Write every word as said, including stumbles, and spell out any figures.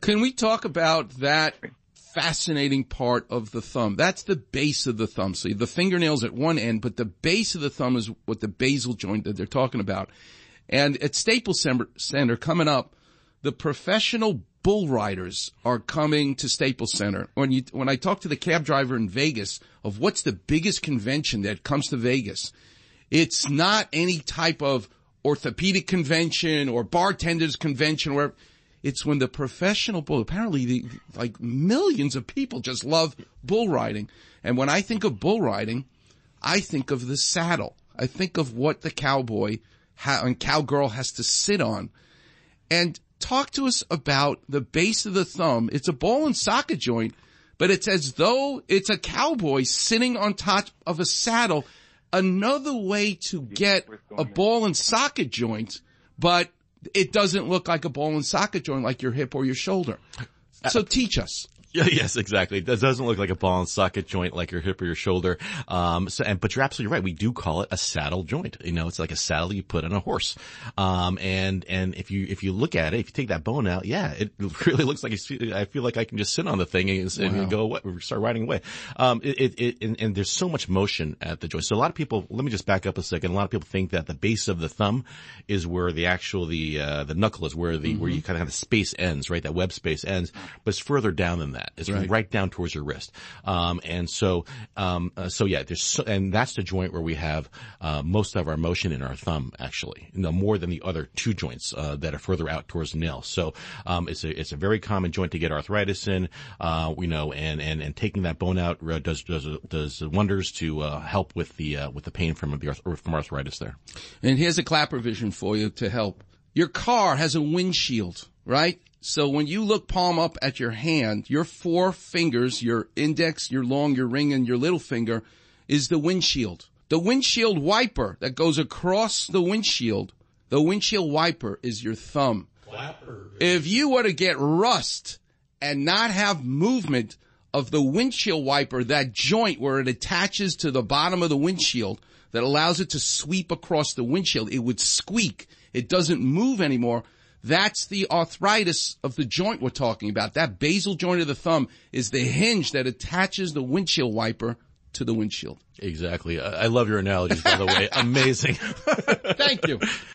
Can we talk about that fascinating part of the thumb? That's the base of the thumb. So the fingernail's at one end, but the base of the thumb is what the basal joint that they're talking about. And at Staples Center coming up, the professional bull riders are coming to Staples Center. When you, when I talk to the cab driver in Vegas of what's the biggest convention that comes to Vegas, it's not any type of orthopedic convention or bartenders convention where it's when the professional bull, apparently the, like millions of people just love bull riding. And when I think of bull riding, I think of the saddle. I think of what the cowboy ha- and cowgirl has to sit on. And talk to us about the base of the thumb. It's a ball and socket joint, but it's as though it's a cowboy sitting on top of a saddle. Another way to get a ball and socket joint, but it doesn't look like a ball and socket joint like your hip or your shoulder. So teach us. Yes, exactly. That doesn't look like a ball and socket joint like your hip or your shoulder. Um, so, and, but you're absolutely right. We do call it a saddle joint. You know, it's like a saddle you put on a horse. Um, and, and if you, if you look at it, if you take that bone out, yeah, it really looks like, you, I feel like I can just sit on the thing and, and wow. go away, start riding away. Um, it, it, it and, and there's so much motion at the joint. So a lot of people, let me just back up a second. A lot of people think that the base of the thumb is where the actual, the, uh, the knuckle is where the, mm-hmm. where you kind of have the space ends, right? That web space ends, but it's further down than that. It's right. right down towards your wrist. Um, and so, um, uh, so yeah, there's, so, and that's the joint where we have, uh, most of our motion in our thumb, actually, you know, more than the other two joints, uh, that are further out towards the nail. So, um, it's a, it's a very common joint to get arthritis in, uh, you know, and, and, and taking that bone out does, does, does wonders to, uh, help with the, uh, with the pain from the, arth- from arthritis there. And here's a clap revision for you to help. Your car has a windshield, right? So when you look palm up at your hand, your four fingers, your index, your long, your ring, and your little finger is the windshield. The windshield wiper that goes across the windshield, the windshield wiper is your thumb. Clapper. If you were to get rust and not have movement of the windshield wiper, that joint where it attaches to the bottom of the windshield that allows it to sweep across the windshield, it would squeak. It doesn't move anymore. That's the arthritis of the joint we're talking about. That basal joint of the thumb is the hinge that attaches the windshield wiper to the windshield. Exactly. I love your analogies, by the way. Amazing. Thank you.